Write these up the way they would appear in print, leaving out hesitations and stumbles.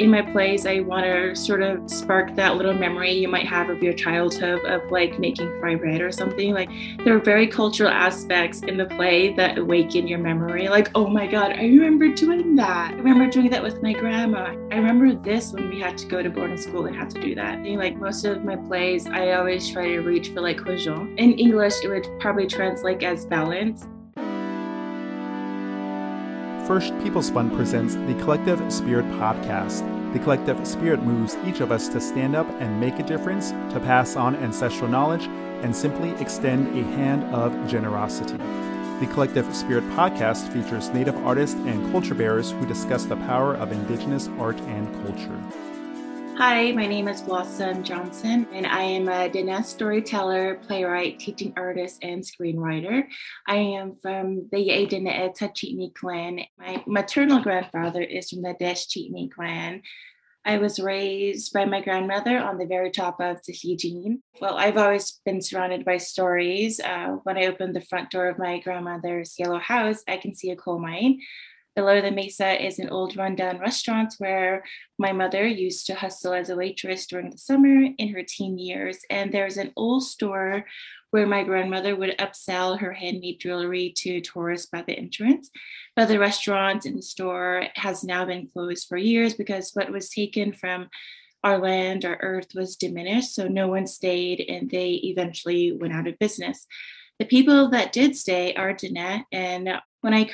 In my plays, I want to sort of spark that little memory you might have of your childhood of like making fry bread or something. Like there are very cultural aspects in the play that awaken your memory. Like, oh my God, I remember doing that. I remember doing that with my grandma. I remember this when we had to go to boarding school and had to do that. I think like most of my plays, I always try to reach for like Hózhǒ́. In English, it would probably translate as balance. First Peoples Fund presents the Collective Spirit Podcast. The collective spirit moves each of us to stand up and make a difference, to pass on ancestral knowledge, and simply extend a hand of generosity. The Collective Spirit Podcast features Native artists and culture bearers who discuss the power of Indigenous art and culture. Hi, my name is Blossom Johnson, and I am a Diné storyteller, playwright, teaching artist, and screenwriter. I am from the Yé'ii Dine'é Táchii'nii clan. My maternal grandfather is from the Deeshchíí'nii clan. I was raised by my grandmother on the very top of Dził Yijiin. Well, I've always been surrounded by stories. When I open the front door of my grandmother's yellow house, I can see a coal mine. Below the mesa is an old rundown restaurant where my mother used to hustle as a waitress during the summer in her teen years. And there's an old store where my grandmother would upsell her handmade jewelry to tourists by the entrance. But the restaurant and the store has now been closed for years because what was taken from our land, our earth, was diminished. So no one stayed and they eventually went out of business. The people that did stay are Diné. And when I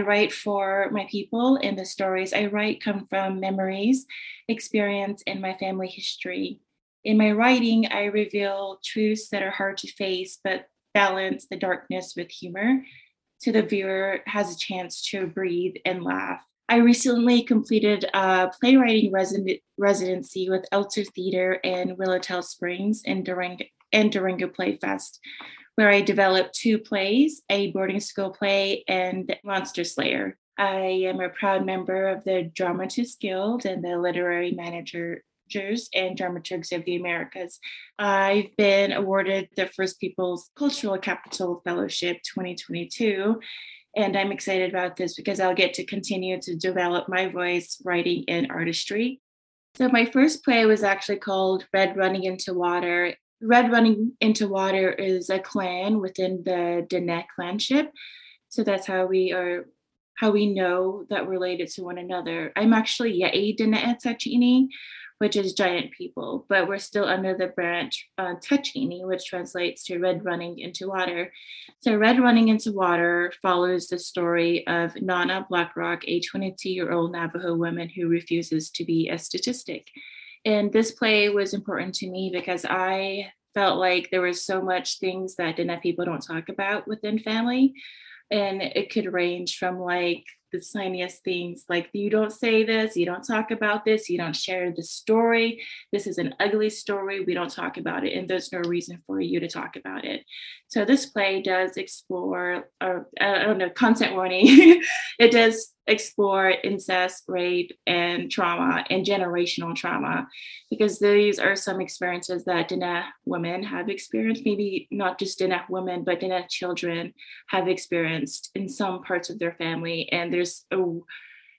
write for my people, and the stories I write come from memories, experience, and my family history. In my writing, I reveal truths that are hard to face, but balance the darkness with humor so the viewer has a chance to breathe and laugh. I recently completed a playwriting residency with AlterTheatre and Willowtail Springs and Durango PlayFest, where I developed two plays, A Boarding School Play and Monster Slayer. I am a proud member of the Dramatists Guild and the Literary Managers and Dramaturgs of the Americas. I've been awarded the First Peoples Cultural Capital Fellowship 2022, and I'm excited about this because I'll get to continue to develop my voice, writing, and artistry. So my first play was actually called Red Running Into Water. Red Running Into Water is a clan within the Diné clanship. So that's how we know that we're related to one another. I'm actually Yé'ii Dine'é Táchii'nii, which is giant people, but we're still under the branch Táchii'nii, which translates to Red Running Into Water. So Red Running Into Water follows the story of Nana Black Rock, a 22-year-old Navajo woman who refuses to be a statistic. And this play was important to me because I felt like there was so much things that Diné people don't talk about within family. And it could range from like the tiniest things, like you don't say this, you don't talk about this, you don't share the story. This is an ugly story. We don't talk about it. And there's no reason for you to talk about it. So this play does explore, content warning. It does explore incest, rape, and trauma, and generational trauma, because these are some experiences that Diné women have experienced, maybe not just Diné women, but Diné children have experienced in some parts of their family. And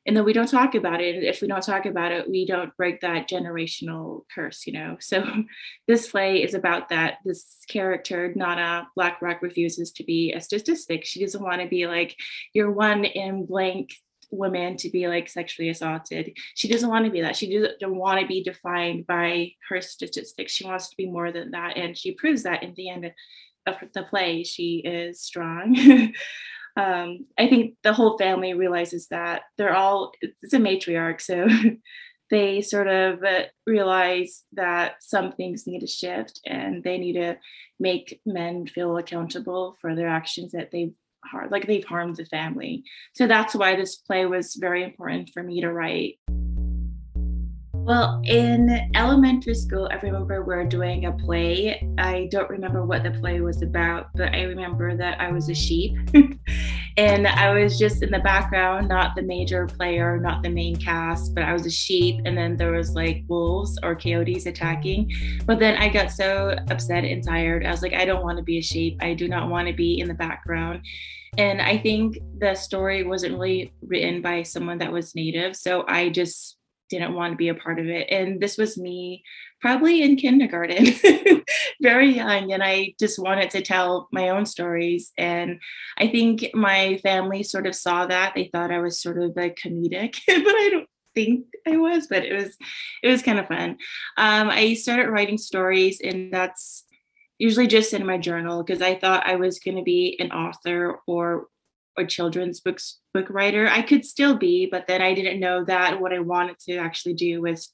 then we don't talk about it. If we don't talk about it, we don't break that generational curse, you know? So this play is about that. This character, Nana Black Rock, refuses to be a statistic. She doesn't want to be like, you're one in blank women to be like sexually assaulted. She doesn't want to be that. She doesn't want to be defined by her statistics. She wants to be more than that. And she proves that in the end of the play. She is strong. I think the whole family realizes that it's a matriarch. So they sort of realize that some things need to shift and they need to make men feel accountable for their actions that they've harmed the family. So that's why this play was very important for me to write. Well, in elementary school, I remember we were doing a play. I don't remember what the play was about, but I remember that I was a sheep and I was just in the background, not the major player, not the main cast, but I was a sheep. And then there was like wolves or coyotes attacking. But then I got so upset and tired. I was like, I don't want to be a sheep. I do not want to be in the background. And I think the story wasn't really written by someone that was Native. So I just didn't want to be a part of it. And this was me probably in kindergarten, very young. And I just wanted to tell my own stories. And I think my family sort of saw that. They thought I was sort of like comedic, but I don't think I was, but it was kind of fun. I started writing stories, and that's usually just in my journal, because I thought I was going to be an author or children's book writer. I could still be, but then I didn't know that what I wanted to actually do was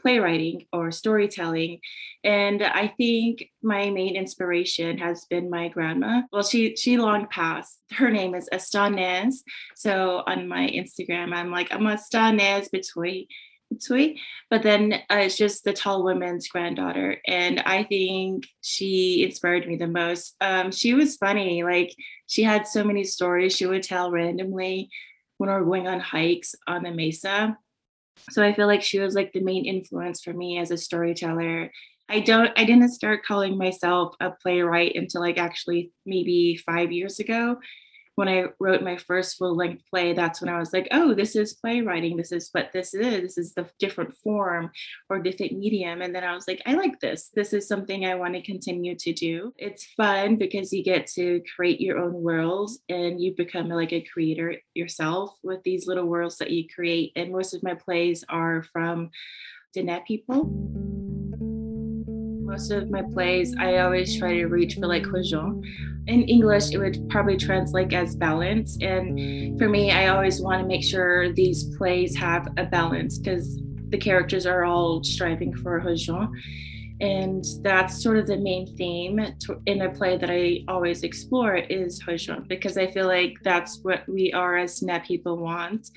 playwriting or storytelling. And I think my main inspiration has been my grandma. Well, she long passed. Her name is Estanes. So on my Instagram, I'm like, I'm Estanes Betoy. But then it's just the tall woman's granddaughter. And I think she inspired me the most. She was funny. Like, she had so many stories she would tell randomly when we were going on hikes on the mesa. So I feel like she was like the main influence for me as a storyteller. I didn't start calling myself a playwright until like actually maybe 5 years ago. When I wrote my first full-length play, that's when I was like, oh, this is playwriting. This is what this is. This is the different form or different medium. And then I was like, I like this. This is something I want to continue to do. It's fun because you get to create your own worlds, and you become like a creator yourself with these little worlds that you create. And most of my plays are from Diné people. Most of my plays, I always try to reach for like Hózhǒ́. In English, it would probably translate as balance. And for me, I always want to make sure these plays have a balance, because the characters are all striving for Hózhǒ́. And that's sort of the main theme in a play that I always explore is Hózhǒ́, because I feel like that's what we are as Diné people want.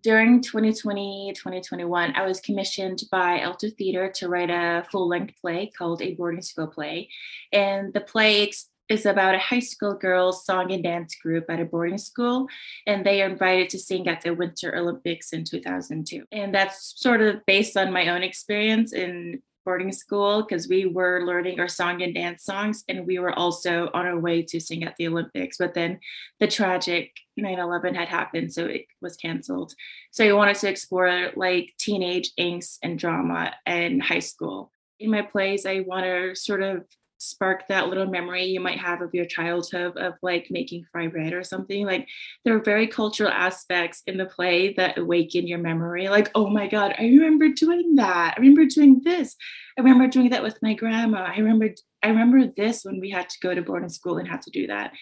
During 2020, 2021, I was commissioned by AlterTheatre to write a full-length play called A Boarding School Play. And the play is about a high school girls' song and dance group at a boarding school. And they are invited to sing at the Winter Olympics in 2002. And that's sort of based on my own experience in boarding school, because we were learning our song and dance songs, and we were also on our way to sing at the Olympics. But then the tragic 9/11 had happened, so it was canceled. So I wanted to explore like teenage angst and drama and high school. In my plays, I want to sort of spark that little memory you might have of your childhood of like making fry bread or something. Like, there are very cultural aspects in the play that awaken your memory. Like, oh my God, I remember doing that. I remember doing this. I remember doing that with my grandma. I remember this when we had to go to boarding school and had to do that.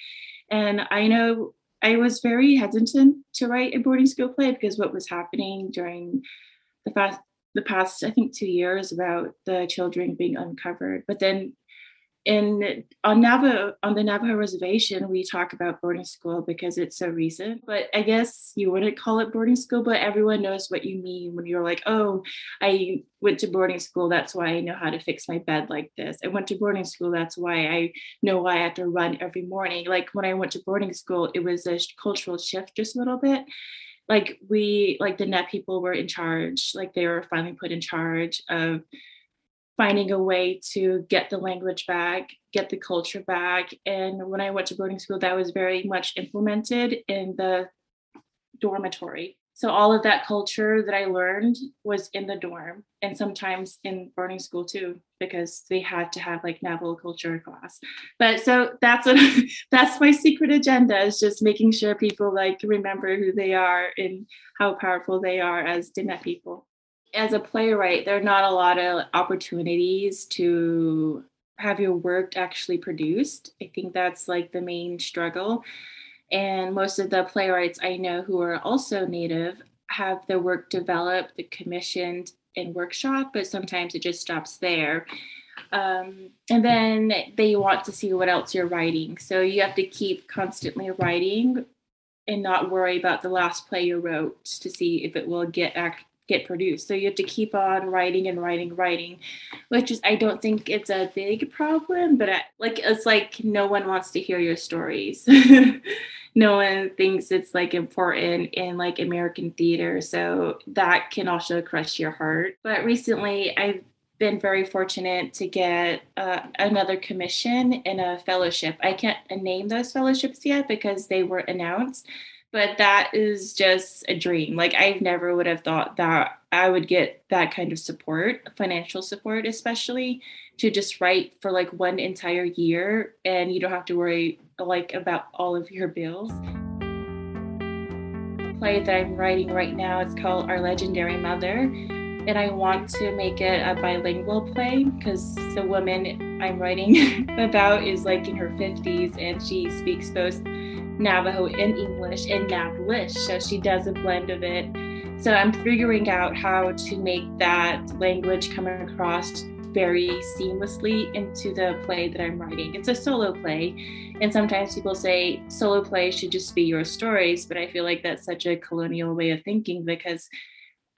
And I know I was very hesitant to write a boarding school play because what was happening during the past, I think 2 years about the children being uncovered. But then on the Navajo reservation, we talk about boarding school because it's so recent. But I guess you wouldn't call it boarding school, but everyone knows what you mean when you're like, oh, I went to boarding school. That's why I know how to fix my bed like this. I went to boarding school. That's why I know why I have to run every morning. Like, when I went to boarding school, it was a cultural shift just a little bit. Like, the Diné people were in charge. Like, they were finally put in charge of finding a way to get the language back, get the culture back. And when I went to boarding school, that was very much implemented in the dormitory. So all of that culture that I learned was in the dorm, and sometimes in boarding school too, because they had to have like Navajo culture class. But so that's my secret agenda, is just making sure people like remember who they are and how powerful they are as Diné people. As a playwright, there are not a lot of opportunities to have your work actually produced. I think that's like the main struggle. And most of the playwrights I know who are also Native have their work developed, commissioned, and workshop, but sometimes it just stops there. And then they want to see what else you're writing. So you have to keep constantly writing and not worry about the last play you wrote to see if it will get produced. So you have to keep on writing, which is, I don't think it's a big problem, but it's like no one wants to hear your stories. No one thinks it's like important in like American theater. So that can also crush your heart. But recently I've been very fortunate to get another commission and a fellowship. I can't name those fellowships yet because they were announced, But that is just a dream. Like, I never would have thought that I would get that kind of support, financial support, especially to just write for like one entire year, and you don't have to worry like about all of your bills. The play that I'm writing right now, it's called Our Legendary Mother, and I want to make it a bilingual play because the woman I'm writing about is like in her 50s and she speaks both Navajo and English and Nablish, so she does a blend of it. So I'm figuring out how to make that language come across very seamlessly into the play that I'm writing. It's a solo play, and sometimes people say solo plays should just be your stories, but I feel like that's such a colonial way of thinking, because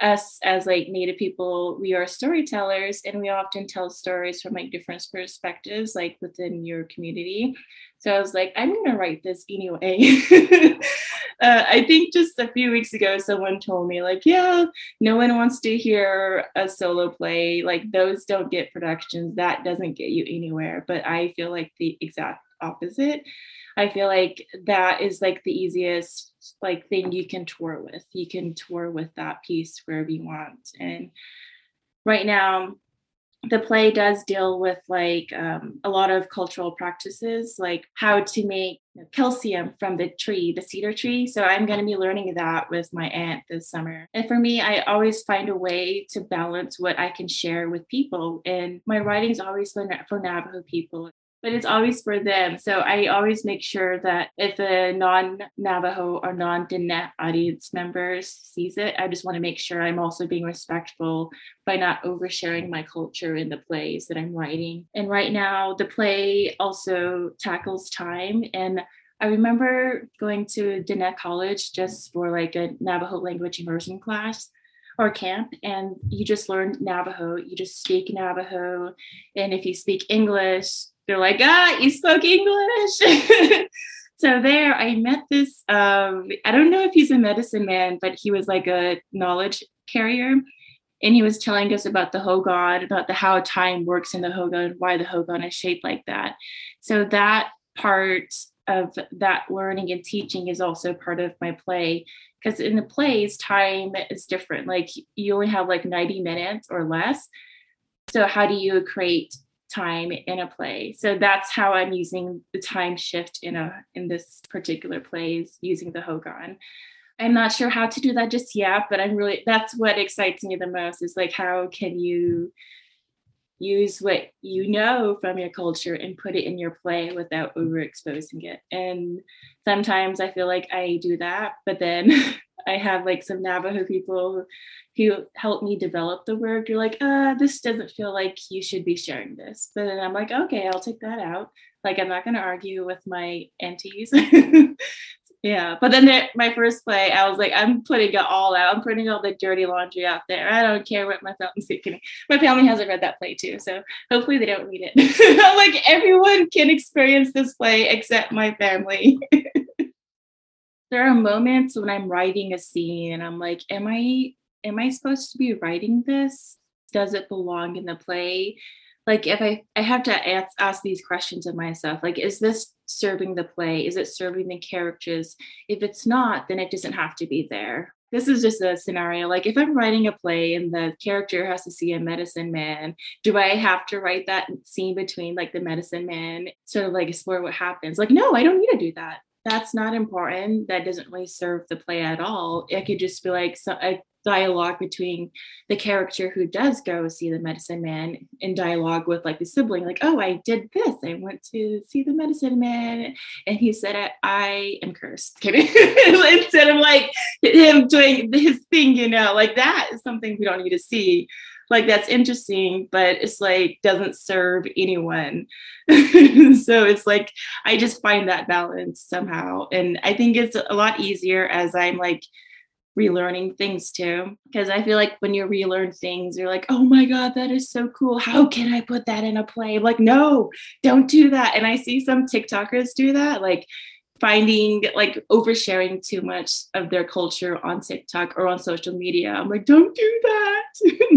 us as like Native people, we are storytellers, and we often tell stories from like different perspectives, like within your community. So I was like, I'm gonna write this anyway. I think just a few weeks ago, someone told me like, yeah, no one wants to hear a solo play. Like, those don't get productions. That doesn't get you anywhere. But I feel like the exact opposite. I feel like that is like the easiest like thing you can tour with. You can tour with that piece wherever you want. And right now, the play does deal with like a lot of cultural practices, like how to make calcium from the tree, the cedar tree. So I'm going to be learning that with my aunt this summer. And for me, I always find a way to balance what I can share with people. And my writing's always for Navajo people, but it's always for them. So I always make sure that if a non-Navajo or non-Diné audience member sees it, I just want to make sure I'm also being respectful by not oversharing my culture in the plays that I'm writing. And right now, the play also tackles time. And I remember going to Diné College just for like a Navajo language immersion class or camp, and you just learn Navajo. You just speak Navajo. And if you speak English, they're like, you spoke English. So there I met this, I don't know if he's a medicine man, but he was like a knowledge carrier. And he was telling us about the Hogan, about the how time works in the Hogan, why the Hogan is shaped like that. So that part of that learning and teaching is also part of my play. Because in the plays, time is different. Like, you only have like 90 minutes or less. So how do you create time in a play? So that's how I'm using the time shift in this particular play, is using the Hogan. I'm not sure how to do that just yet, but that's what excites me the most, is like, how can you use what you know from your culture and put it in your play without overexposing it? And sometimes I feel like I do that, but then I have like some Navajo people who help me develop the work. You're like, this doesn't feel like you should be sharing this. But then I'm like, okay, I'll take that out. Like, I'm not going to argue with my aunties. Yeah. But then my first play, I was like, I'm putting it all out. I'm putting all the dirty laundry out there. I don't care what my family hasn't read that play too. So hopefully they don't read it. I'm like, everyone can experience this play except my family. There are moments when I'm writing a scene and I'm like, am I supposed to be writing this? Does it belong in the play? Like, if I have to ask these questions of myself, like, is this serving the play? Is it serving the characters? If it's not, then it doesn't have to be there. This is just a scenario. Like, if I'm writing a play and the character has to see a medicine man, do I have to write that scene between like the medicine man, sort of like explore what happens? Like, no, I don't need to do that. That's not important. That doesn't really serve the play at all. It could just be like a dialogue between the character who does go see the medicine man in dialogue with like the sibling, like, oh, I did this. I went to see the medicine man and he said, I am cursed. Kidding. Instead of like him doing his thing, like, that is something we don't need to see. Like, that's interesting, but it's like, doesn't serve anyone. So it's like, I just find that balance somehow. And I think it's a lot easier as I'm like relearning things too, because I feel like when you relearn things, you're like, oh my God, that is so cool. How can I put that in a play? I'm like, no, don't do that. And I see some TikTokers do that, like finding, like, oversharing too much of their culture on TikTok or on social media. I'm like, don't do that.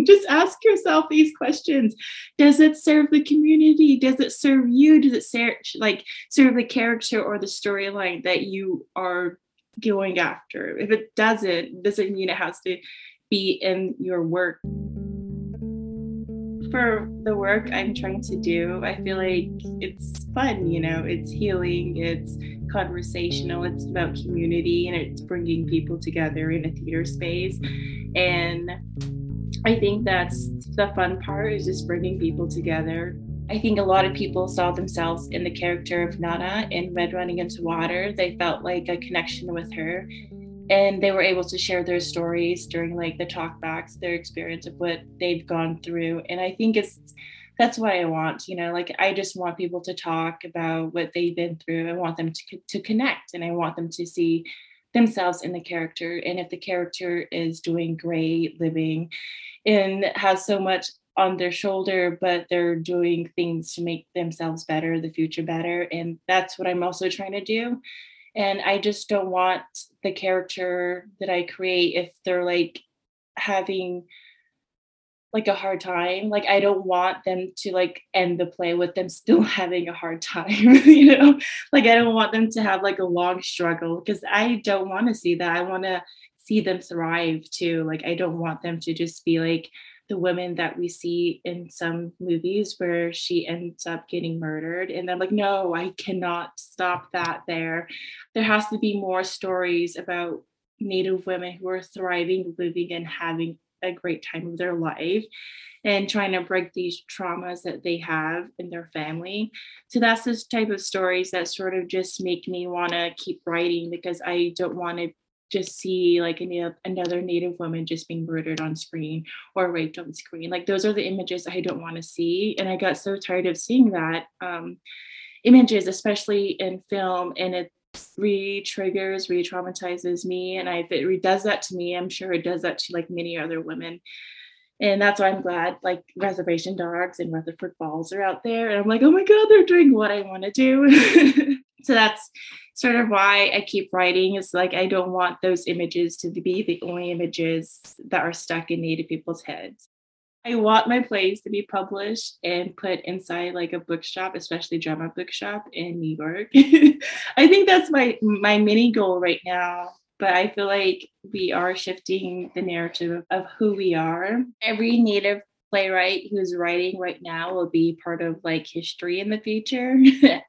Just ask yourself these questions. Does it serve the community? Does it serve you? Does it serve the character or the storyline that you are going after. If it doesn't mean it has to be in your work. For the work I'm trying to do, I feel like it's fun, you know, it's healing, it's conversational, it's about community, and it's bringing people together in a theater space. And I think that's the fun part, is just bringing people together. I think a lot of people saw themselves in the character of Nana in Red Running Into Water. They felt like a connection with her, and they were able to share their stories during like the talkbacks, their experience of what they've gone through. And I think that's what I want, you know, like I just want people to talk about what they've been through. I want them to connect, and I want them to see themselves in the character. And if the character is doing great, living, and has so much on their shoulder, but they're doing things to make themselves better, the future better. And that's what I'm also trying to do. And I just don't want the character that I create, if they're like having like a hard time, like I don't want them to like end the play with them still having a hard time, you know, like I don't want them to have like a long struggle, because I don't want to see that. I want to see them thrive too. Like I don't want them to just be like the women that we see in some movies where she ends up getting murdered, and I'm like, no, I cannot stop that there. There has to be more stories about Native women who are thriving, living, and having a great time of their life, and trying to break these traumas that they have in their family. So that's this type of stories that sort of just make me want to keep writing, because I don't want to just see like another Native woman just being murdered on screen or raped on screen. Like those are the images I don't want to see. And I got so tired of seeing that images, especially in film, and it re-triggers, re-traumatizes me. And if it does that to me, I'm sure it does that to like many other women. And that's why I'm glad like Reservation Dogs and Rutherford Falls are out there. And I'm like, oh my God, they're doing what I want to do. So that's sort of why I keep writing, is like I don't want those images to be the only images that are stuck in Native people's heads. I want my plays to be published and put inside like a bookshop, especially drama bookshop in New York. I think that's my mini goal right now. But I feel like we are shifting the narrative of who we are. Every Native playwright who's writing right now will be part of like history in the future,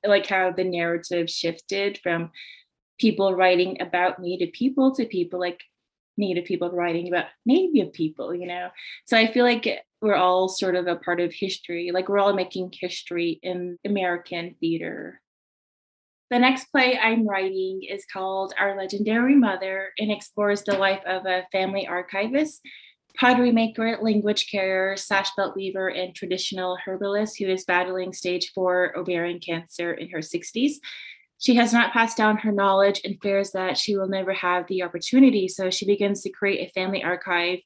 like how the narrative shifted from people writing about Native people to people like Native people writing about Native people, you know. So I feel like we're all sort of a part of history, like we're all making history in American theater. The next play I'm writing is called Our Legendary Mother, and explores the life of a family archivist, pottery maker, language carrier, sash belt weaver, and traditional herbalist who is battling stage 4 ovarian cancer in her 60s. She has not passed down her knowledge and fears that she will never have the opportunity, so she begins to create a family archive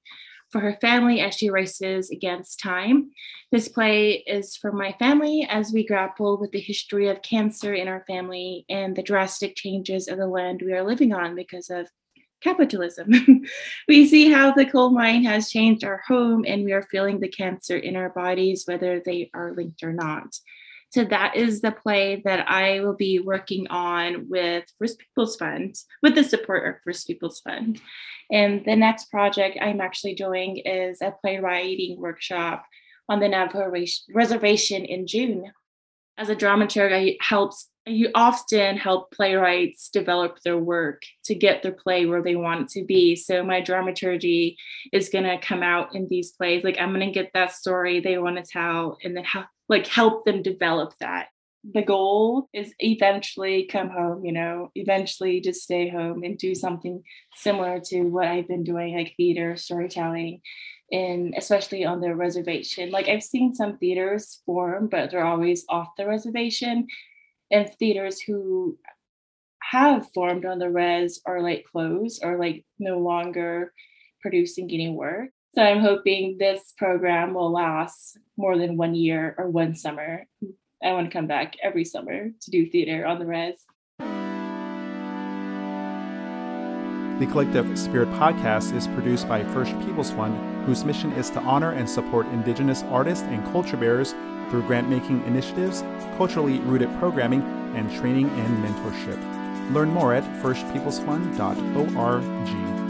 for her family as she races against time. This play is for my family as we grapple with the history of cancer in our family and the drastic changes of the land we are living on because of capitalism. We see how the coal mine has changed our home, and we are feeling the cancer in our bodies, whether they are linked or not. So that is the play that I will be working on with First Peoples Fund, with the support of First Peoples Fund. And the next project I'm actually doing is a playwriting workshop on the Navajo Reservation in June. As a dramaturg, you often help playwrights develop their work to get their play where they want it to be. So my dramaturgy is going to come out in these plays. Like I'm going to get that story they want to tell, and then help them develop that. The goal is eventually come home, you know, eventually just stay home and do something similar to what I've been doing, like theater, storytelling, and especially on the reservation. Like I've seen some theaters form, but they're always off the reservation. And theaters who have formed on the res are like closed or like no longer producing any work. So I'm hoping this program will last more than 1 year or one summer. I want to come back every summer to do theater on the res. The Collective Spirit podcast is produced by First Peoples Fund, whose mission is to honor and support Indigenous artists and culture bearers through grant-making initiatives, culturally rooted programming, and training and mentorship. Learn more at firstpeoplesfund.org.